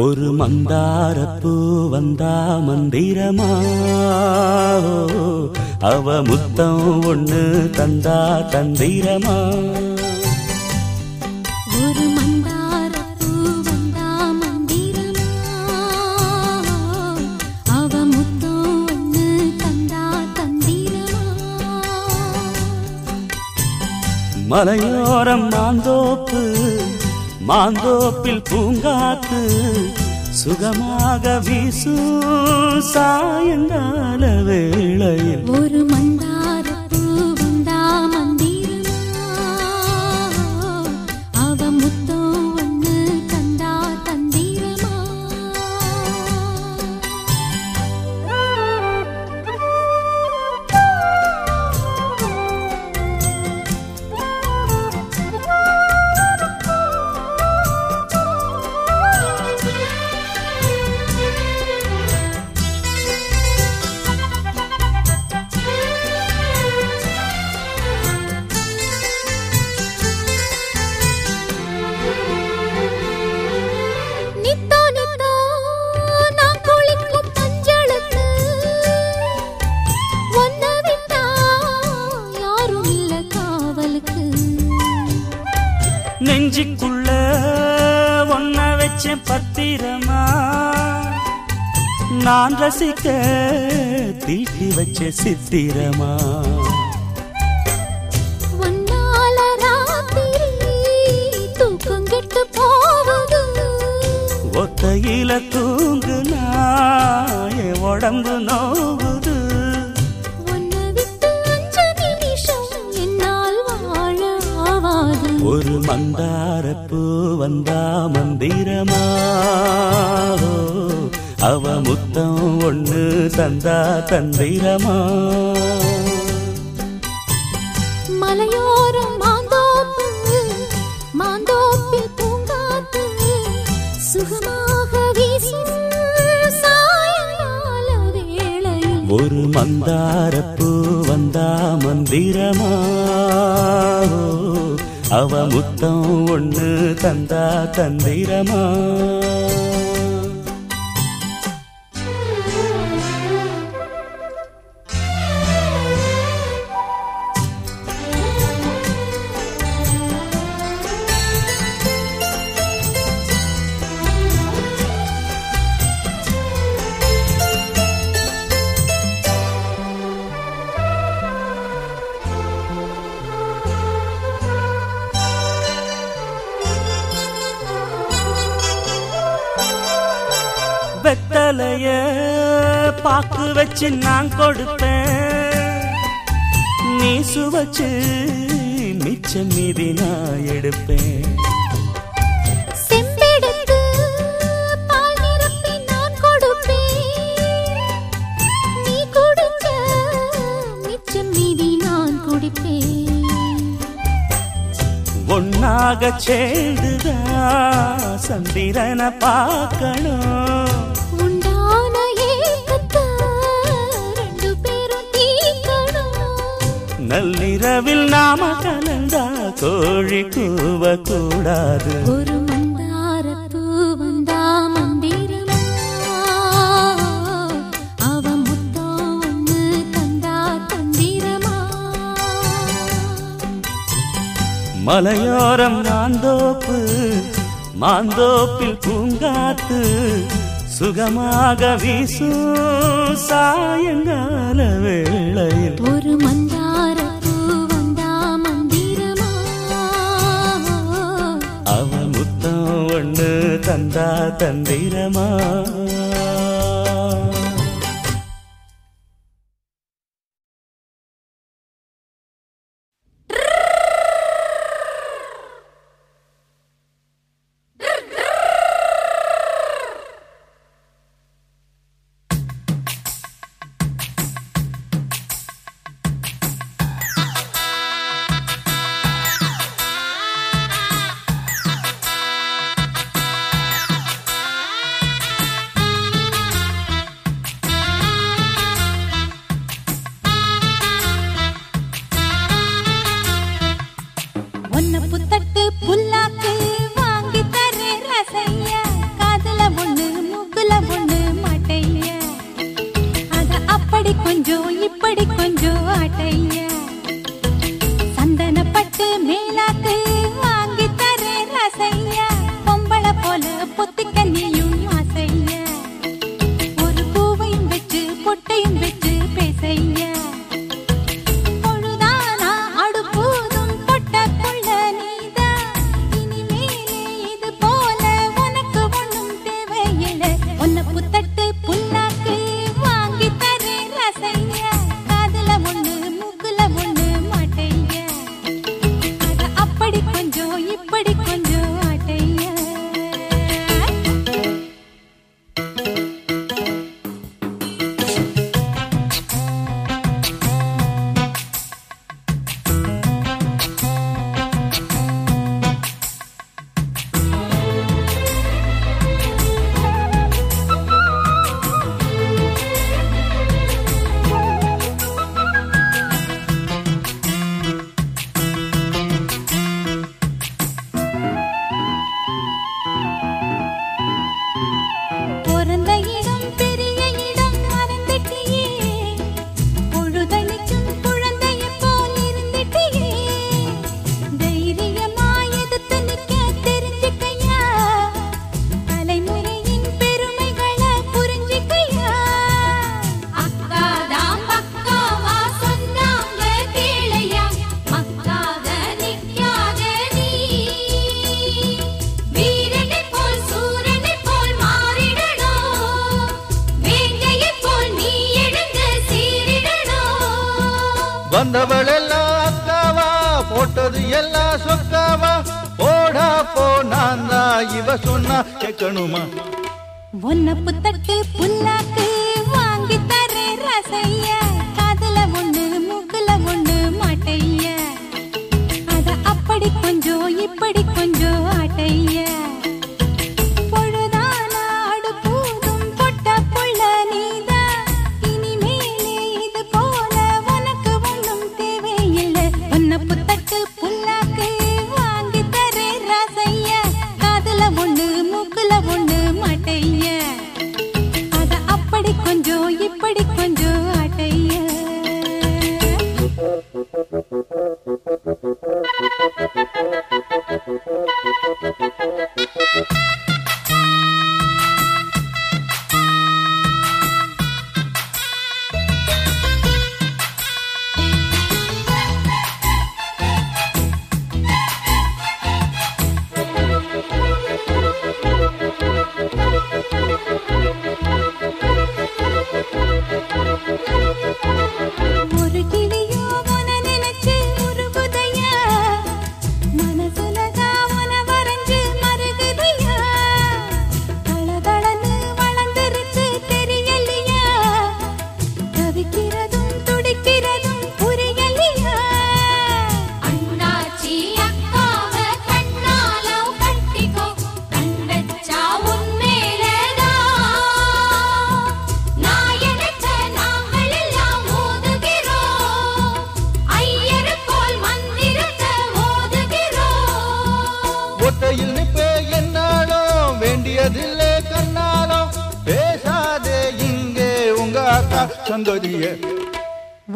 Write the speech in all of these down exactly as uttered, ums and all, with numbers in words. ஒரு மந்தாரப்பூ வந்தா மந்திரமா, அவ முத்தம் ஒண்ணு தந்தா தந்திரமா. ஒரு மந்தாரப்பூ வந்தா மந்திரமா, அவ முத்தம் ஒண்ணு தந்தா தந்திரமா. மலையோரம் மாந்தோப்பு, மாந்தோப்பில் பூங்காத்து சுகமாக வீசு சாயங்கால வேளையில். ஒரு மந்தார பூ வந்தா மந்திரமா, அவ முத்தம் ஒண்ணு தந்தா தந்திரமா. நெஞ்சிக்குள்ள ஒன்ன வச்ச பத்திரமா, நான் ரசிக்க தீட்டி வச்ச சித்திரமா. ஒன்னால ராத்திரி தூக்கம் கெட்டு போவது, ஒத்தையில தூங்குனா என் உடம்பு நோவுது. ஒரு மந்தாரப்பூ வந்தா மந்திரமா, அவ முத்தம் ஒண்ணு தந்தா தந்திரமா. மலையோரம் மாந்தோப்பு, மாந்தோப்பில் பூங்காத்து சுகமாக வீசும் சாயங்கால வேளையில். ஒரு மந்தாரப்பூ வந்தா மந்திரமா, அவ முத்தம் ஒண்ணு தந்தா தந்திரமா. வெத்தலைய பாக்கு வச்சு நான் கொடுப்பேன், நீ சுவச்சு மிச்சம் மீதி நான் எடுப்பேன். செம்பெடுத்து பால் நிரப்பி நான் கொடுப்பேன், நீ கொடுத்த மிச்சம் மீதி நான் குடிப்பேன். ஒன்னாக சேர்ந்துதான் சந்திரனை பார்க்கணும், நள்ளிரவில் நாம கலந்தா கோழி கூவ கூடாது. ஒரு மந்தார பூ வந்தா மந்திரமா, அவ முத்தம் ஒண்ணு தந்தா தந்திரமா. மலையோரம் மாந்தோப்பு, மாந்தோப்பில் பூங்காத்து சுகமாக வீசும் சாயங்கால வேளையில். ஒரு மந்தார பூ வந்தா மந்திரமா, அவ முத்தம் ஒண்ணு தந்தா தந்திரமா. கொஞ்சம் இப்படி கொஞ்சம் ஆட்டையா, சந்தன பட்டு மேலாக்கு வாங்கி தரேன் அசையா, பொம்பளை போல பொத்துக்கண்ணியும் அசையா, ஒரு பூவையும் வச்சு பொட்டையும் வச்சு பேசையா, பொழுதானா அடுப்பூதும் பொட்டக்குள்ள நீதா, இனிமேலே இது போல உனக்கு ஒண்ணும் தேவையில்லை, ஒன்ன புத்தட்டு புண்ணாக்கு வாங்கி தரேன் அசையா, காதல ஒண்ணு மூக்குல ஒண்ணு மாட்டைய, அது அப்படி கொஞ்சம் இப்படி கொஞ்சம் ஆட்டைய. வந்தவள் எல்லாம் அக்காவா, போட்டது எல்லாம் சொக்காவா, போடா போனான் தான் இவ சொன்னா கேட்கணுமா, ஒன்ன புத்தட்டு புல்லாக்கு வாங்கி தரேன் ரசையா, காதுல ஒண்ணு மூக்குல ஒண்ணு மாட்டையா, அத அப்படி கொஞ்சம் இப்படி கொஞ்சம் ஆட்டையா, பொழுதானா அடுப்பூதும் பொட்ட புள்ள நீதா, இனிமேலே இது போல உனக்கு ஒண்ணும் தேவையில்லை, ஒன்ன புத்தட்டு புல்லாக்கு வாங்கி தரேன் ரசையா, காதுல ஒண்ணு மூக்குல ஒண்ணு மாட்டையா, அத அப்படி கொஞ்சம் இப்படி கொஞ்சம் ஆட்டையா. வேண்டியதில்லை கண்ணாலும் பேசாதே இங்கே உங்க அக்கா சந்தோதிய,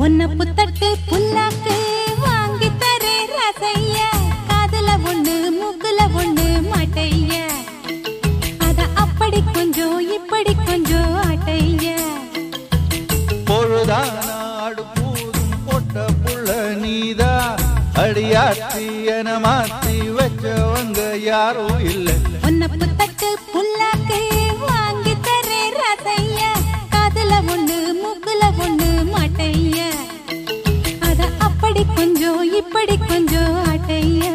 ஒன்ன புத்தட்டு புல்லாக்கு வாங்கி தரேன் ரசையா, காதுல ஒண்ணு மூக்குல ஒண்ணு மாட்டையா, அத அப்படி கொஞ்சம் இப்படி கொஞ்சம் ஆட்டையா, பொழுதானா அடுப்பூதும் பொட்ட புள்ள நீதா, அடியாத்தி என மாத்தி வச்சவங்க யாரும் இல்லை, ஒன்ன புத்தட்டு புல்லாக்கு வாங்கி தரேன் ரசையா, காதுல ஒண்ணு மூக்குல ஒண்ணு மாட்டையா, அத அப்படி கொஞ்சம் இப்படி கொஞ்சம் ஆட்டையா.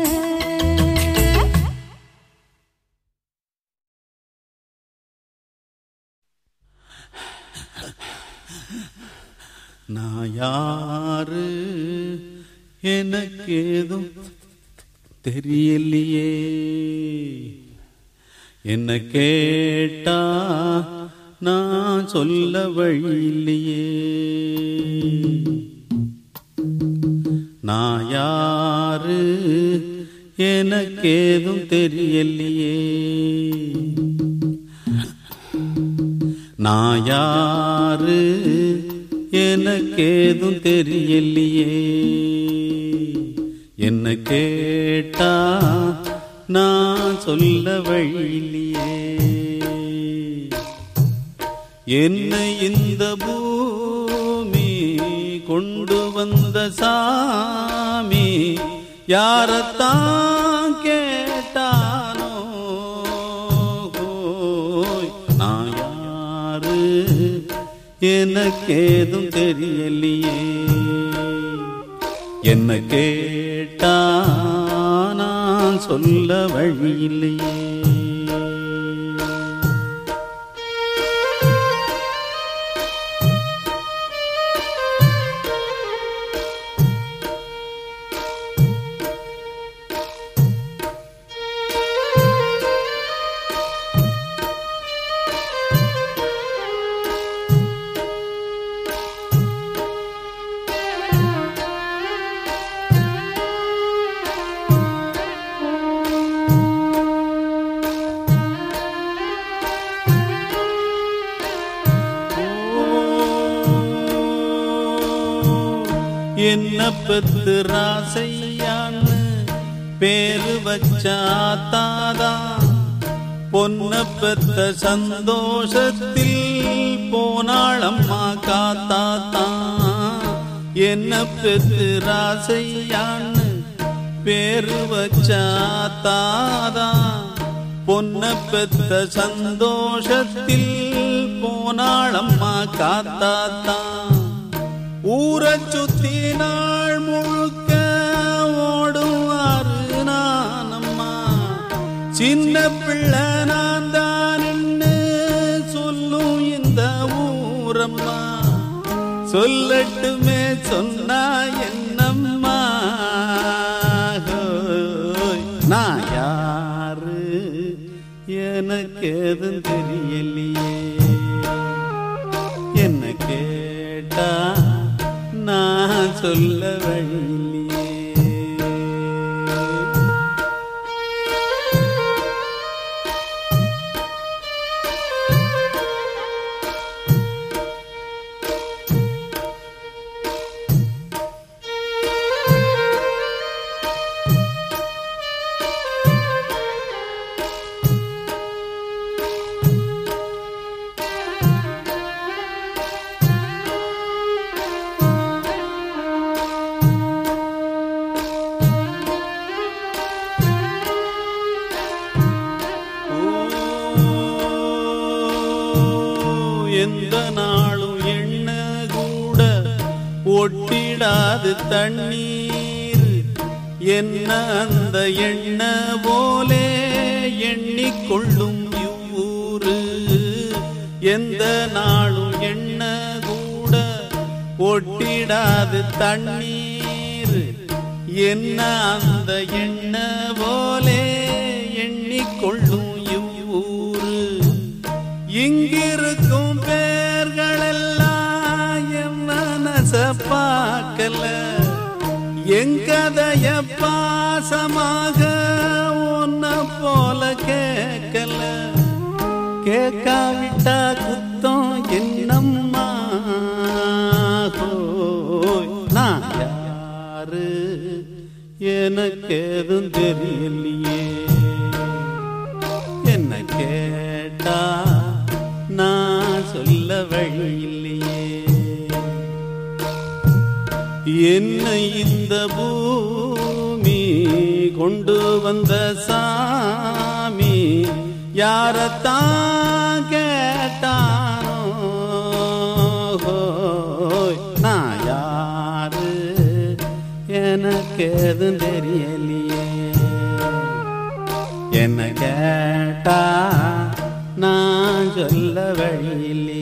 நான் யாரு எனக்கேதும் தெரியலையே, என்ன கேட்டா நான் சொல்ல வழியில்லையே, நான் யாரு எனக்கேதும் தெரியலையே, நான் யாரு என எனக்கேதும் தெரியலையே. என்ன கேட்டா நான் சொல்ல வழியிலே. என்னை இந்த பூமி கொண்டு வந்த சாமி யாரத்தான் கேட்டானோ. நான் யாரு எனக்கேதும் தெரியலையே. என்ன கேட்டா நான் சொல்ல வழியில்லையே. என்ன பத்து ராசையான்னு பேரு வச்சாத்தாதா பொன்ன பெத்த சந்தோஷத்தில் போனாளம்மா காத்தாத்தா. என்ன பத்து ராசையான்னு பேரு வச்சாத்தாதா பொன்ன பெத்த சந்தோஷத்தில் போனாளம்மா காத்தாத்தா. ஊரை சுத்தி நாள் முழுக்க ஓடுவாரு நானம்மா. சின்ன பிள்ளை நான் தான்னு சொல்லும் இந்த ஊரம்மா. சொல்லட்டுமே சொன்னா என்னம்மா. நான் யாரு எனக்கு எது தெரியலையே. என்ன கேட்டா நான் சொல்ல வழியிலே. எந்த நாளும் என்ன கூட ஒட்டிடாது தண்ணீர். என்ன அந்த எண்ண போலே எண்ணிக்கொள்ளும் ஊரு. எந்த நாளும் என்ன கூட ஒட்டிடாது தண்ணீர். என்ன அந்த எண்ண போலே எண்ணிக்கொள்ளும் ஊரு. இங்கிருக்கும் பார்க்கல எங்கதைய பாசமாக ஒன்ன போல கேட்கல. கேட்காவிட்டா குத்தம் என்னம்மா. நான் யாரு எனக்கு எதுவும் தெரியலையே. என்ன கேட்டா நான் சொல்ல வழியில்லையே. என்னை இந்த பூமி கொண்டு வந்த சாமி யாரத்தான் கேட்டானோ. நான் யாரு எனக்கு எதுவும் தெரியலையே. என்ன கேட்டா நான் சொல்ல வழியில்லையே.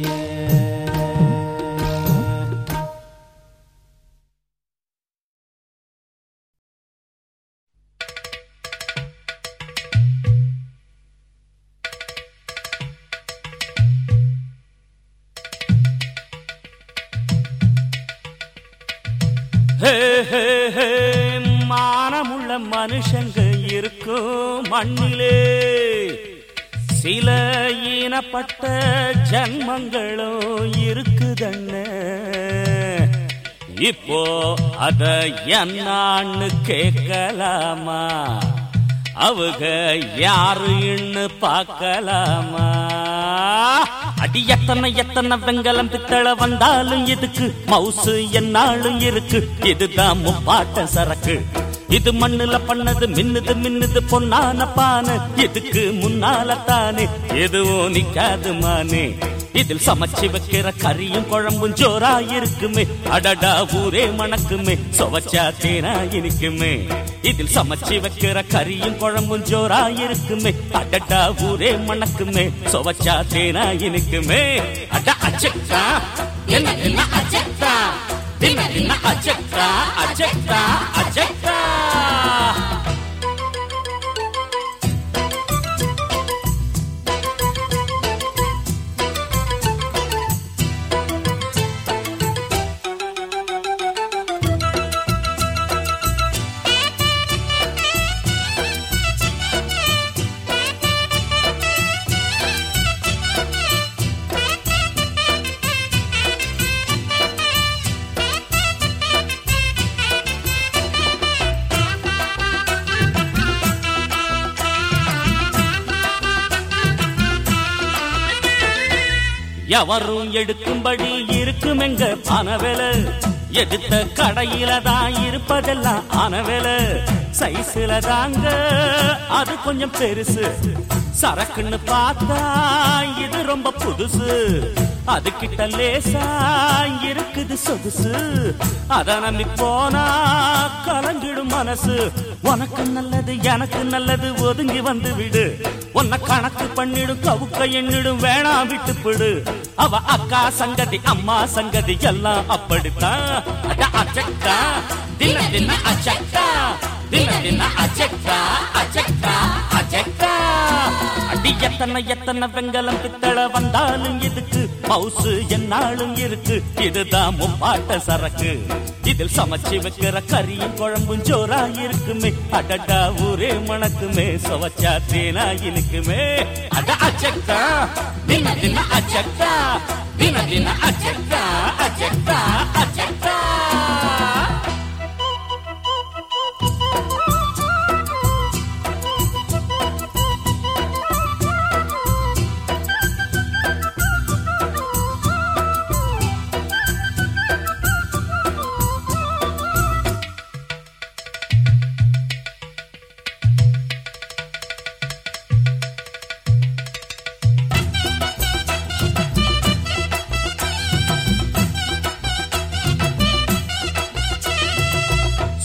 மானமுள்ள மனுஷங்க இருக்கும் மண்ணிலே சில ஈனப்பட்ட ஜன்மங்களும் இருக்குதண்ண. இப்போ அத என்னான்னு கேட்கலாமா, அவங்க யாருன்னு பார்க்கலாமா? அடி எத்தனை எத்தனை வெங்கலம் பித்தளை வந்தாலும் இதுக்கு மவுசு என்னாலும் இருக்கு. இதுதான் முப்பாட்ட சரக்கு, இது மண்ணுல பண்ணது மின்னுது மின்னுது பொன்னான பானை. இதுக்கு முன்னால தானே எதுவும் நிக்காது மானே. இதில் சமைச்சு வைக்கிற கறியும் குழம்பும் ஜோரா இருக்குமே. அடடா ஊரே மணக்குமே, சுவைச்சா தேனா இருக்குமே. இதில் சமைச்சு வைக்கிற கறியும் குழம்பும் ஜோரா இருக்குமே. அடடா ஊரே மணக்குமே, சுவைச்சா தேனா இருக்குமே. அட அச்சக்கா என்ன என்ன அச்சக்கா என்ன என்ன அச்சக்கா அச்சக்கா அச்சக்கா. எவரும் எடுக்கும்படி இருக்கும் எங்க பானவேல. எடுத்த கடையில தான் இருப்பதெல்லாம் ஆனவேல. சைஸ்ல தாங்க அது கொஞ்சம் பெருசு, சரக்குன்னு பார்த்தா இது ரொம்ப புதுசு. அது கிட்ட லேசா இருக்குது சொகுசு, அத நம்பி போனா கலங்கிடும் மனசு. உனக்கு நல்லது எனக்கு நல்லது, ஒதுங்கி வந்து விடு. உன்னை கணக்கு பண்ணிடும் கவுக்க எண்ணிடும், வேணாம் விட்டு போடு. அவ அக்கா சங்கதி அம்மா சங்கதி எல்லாம் அப்படித்தான். அச்சக்கா தின தின அச்சக்கா தின தின அச்சக்கா அச்சக்கா அச்சக்கா. அடி எத்தனை எத்தனை வெங்கலம் பித்தளை வந்தாலும் இதுக்கு மவுசு என்னாலும் இருக்கு. இதுதான் முப்பாட்ட சரக்கு, இதில் சமைச்சு வைக்கிற கறியும் குழம்பும் ஜோரா இருக்குமே. அடடா ஊரே மணக்குமே, சுவைச்சா தேனா இருக்குமே. அட அச்சக்கா தின தின அச்சக்கா தின தின அச்சக்கா அச்சக்கா அச்சக்கா.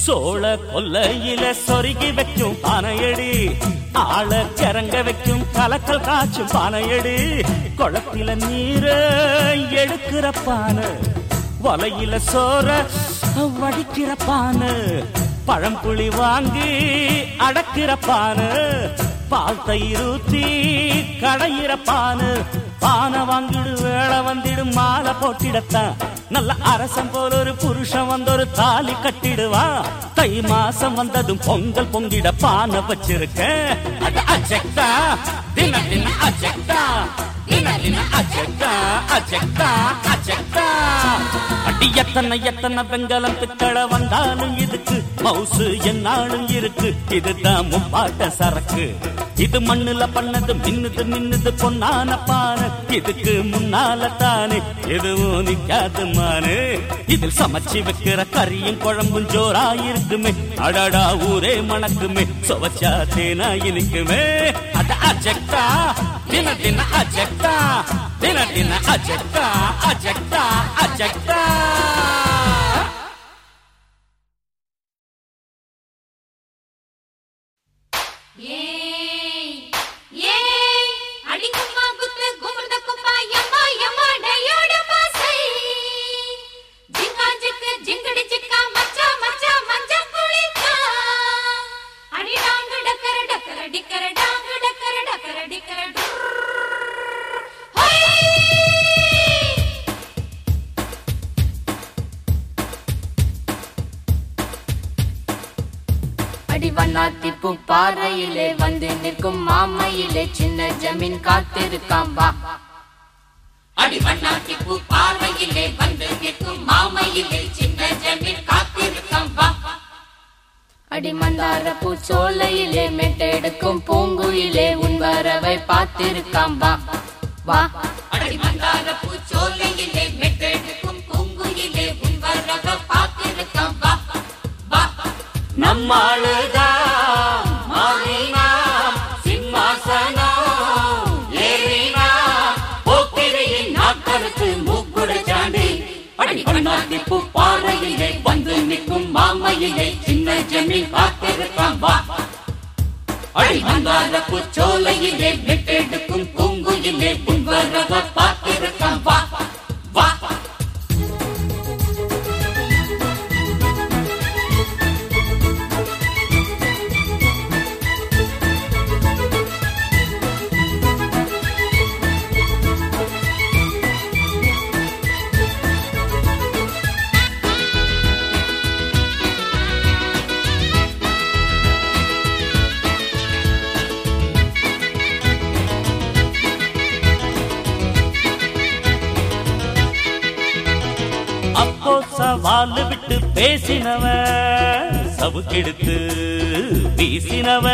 சோழ கொல்லையில சொருகி வைக்கும் பானையடி, ஆள கிறங்க வைக்கும் கலக்கல் காய்ச்சும் பானையடி. குளத்தில நீர எடுக்கிற பானை, வலையில சோற வடிக்கிற பானை. பழம்புளி வாங்கி அடக்கிற பானை, பால் தயிரூத்தி கடையிற பானை. பானை வாங்கிடு வேளை வந்திடும், மாலை போட்டிடத்தான். நல்ல அரசம் போல ஒரு புருஷன் வந்தொரு தாலி கட்டிடுவா. தை மாசம் வந்ததும் பொங்கல் பொங்கிட பானை வச்சிருக்கேன். அட அச்சக்கா தின தின அச்சக்கா தின தின அச்சக்கா அச்சக்கா அச்சக்கா. அடி எத்தனை எத்தனை வெங்கலம் பித்தளை வந்தாலும் இதுக்கு மவுசு என்னாலும் இருக்கு. இதுதான் முப்பாட்ட சரக்கு, இது மண்ணுல பண்ணது மின்னுது மின்னுது பொன்னான பானை. இதுக்கு முன்னால தானே எதுவும் நிக்காது மானே. இதில் சமைச்சு வைக்கிற கறியும் குழம்பும் ஜோரா இருக்குமே. அடடா ஊரே மணக்குமே, சுவைச்சா தேனா இருக்குமே. அட அச்சக்கா தின தின அச்சக்கா தின தின அச்சக்கா அச்சக்கா அச்சக்கா. பாறையிலே வந்து நிற்கும் மாமையிலே சின்ன ஜமீன் காத்திருக்காம் வா. அடி வண்ணாத்திப்பூ பாறையிலே வந்து நிற்கும் மாமையிலே சின்ன அடிமந்தார பூச்சோலையிலே மெட்டெடுக்கும் பூங்குயிலே உன் வரவை பார்த்திருக்காம் வா வா. அடிமந்தார பூச்சோலையிலே மெட்டெடுக்கும் பூங்குயிலே உன் வரவை பார்த்திருக்காம் வா வா. நம்மாளுதா மாறினா சிம்மாசனா ஏறினா போக்கிரையை நான் கருத்து மூக்குடைச்சாண்டி அடி அண்ணாத்திப்பு பாறையிலே வந்து நிற்கும் மாமையிலே சின்ன ஜமீன் பார்த்திருக்காம் வா. அடி மந்தாரப்பு சோலையிலே மெட்டெடுக்கும் பூங்குயிலே உன் வரவை பார்த்திருக்காம் வா வா. அப்போ சவாலு விட்டு பேசினவ சவுக்கெடுத்து வீசினவ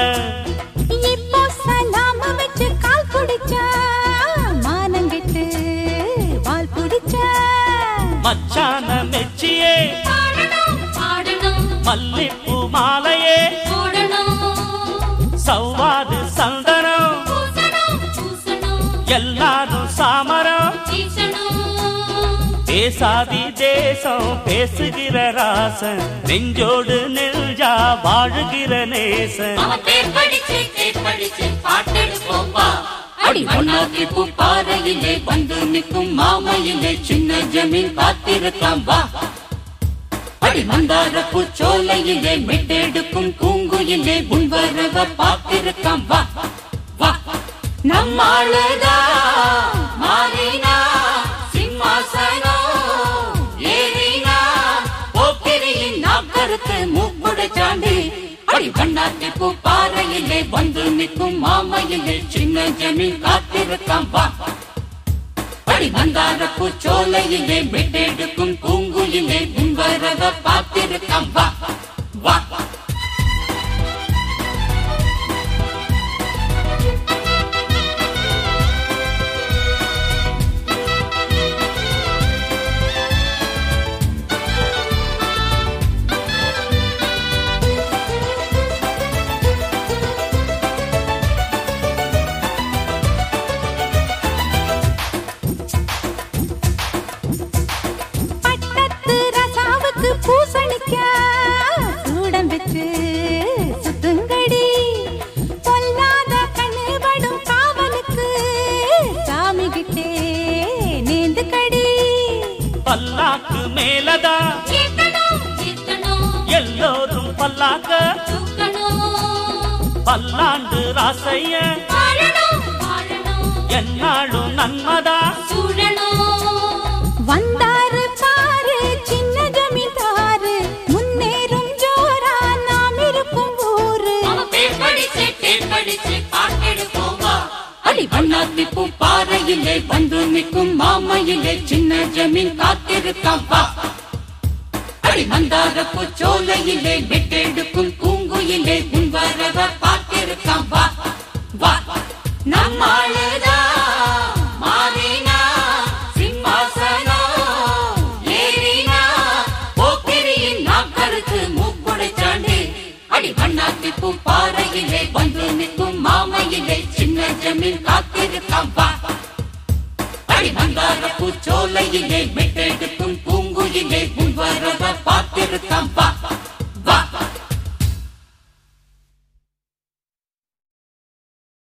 இப்போ சலாம் விட்டு கால் புடிச்சா மானங்கிட்டு வால் புடிச்சா மச்சான மெச்சியே பாடணும் பாடணும் மல்லிப்பூ மாலையே போடணும் சவ்வாது சந்தனம் எல்லாரும் சாமரம் பேசாதி தேசம் பேசுகிற ராசன் நெஞ்சோடு நெஞ்சா வாழுகிற நேசன். பாறையிலே வந்து நிற்கும் மாமையிலே சின்ன ஜமீன் பார்த்திருக்காம் வா. அடி மந்தாரப்பு சோலையிலே மெட்டெடுக்கும் பூங்குயிலே உன் வரவை பார்த்திருக்காம் வா வா. நம்மாளுதா மாறினா சிம்மாசனா மூக்குடைச்சாண்டி அடி வண்ணாத்திப்பு பாறையிலே வந்து நிற்கும் மாமையிலே சின்ன ஜமீன் காத்திருக்காம் வா. அடி மந்தாரப்பு சோலையிலே மெட்டெடுக்கும் பூங்குயிலே உன் வரவை பார்த்திருக்காம் வா வா. பல்லாக்கு மேலதா எல்லோரும் பல்லாக்க பல்லாண்டு ராசைய என்னாலும் நன்மதா வந்தாரு பாரு சின்ன ஜமீன்தாரு முன்னேறும் ஜோரா நாம் இருக்கும் ஊரு வண்ணாத்திப்பும் பாறையிலே வந்து நிற்கும் மாமையிலே சின்ன ஜமீன் காத்திருக்காம் வா. அடி மந்தாரப்பு சோலையிலே மெட்டெடுக்கும் பூங்குயிலே உன் வரவை பார்த்திருக்காம் வா வா. நம்மாளுதா மாறினா சிம்மாசனா ஏறினா போக்கிரியின் நாம் கருத்து மூக்குடைச்சாண்டி அடி வண்ணாத்திப்பும் பாறையிலே வந்து நிற்கும் மாமையிலே சின்ன ஜமீன் காத்திருக்காம் வா. அடி மந்தாரப்பு சோலையிலே மெட்டெடுக்கும் பூங்குயிலே உன் வரவை பார்த்திருக்காம் வா.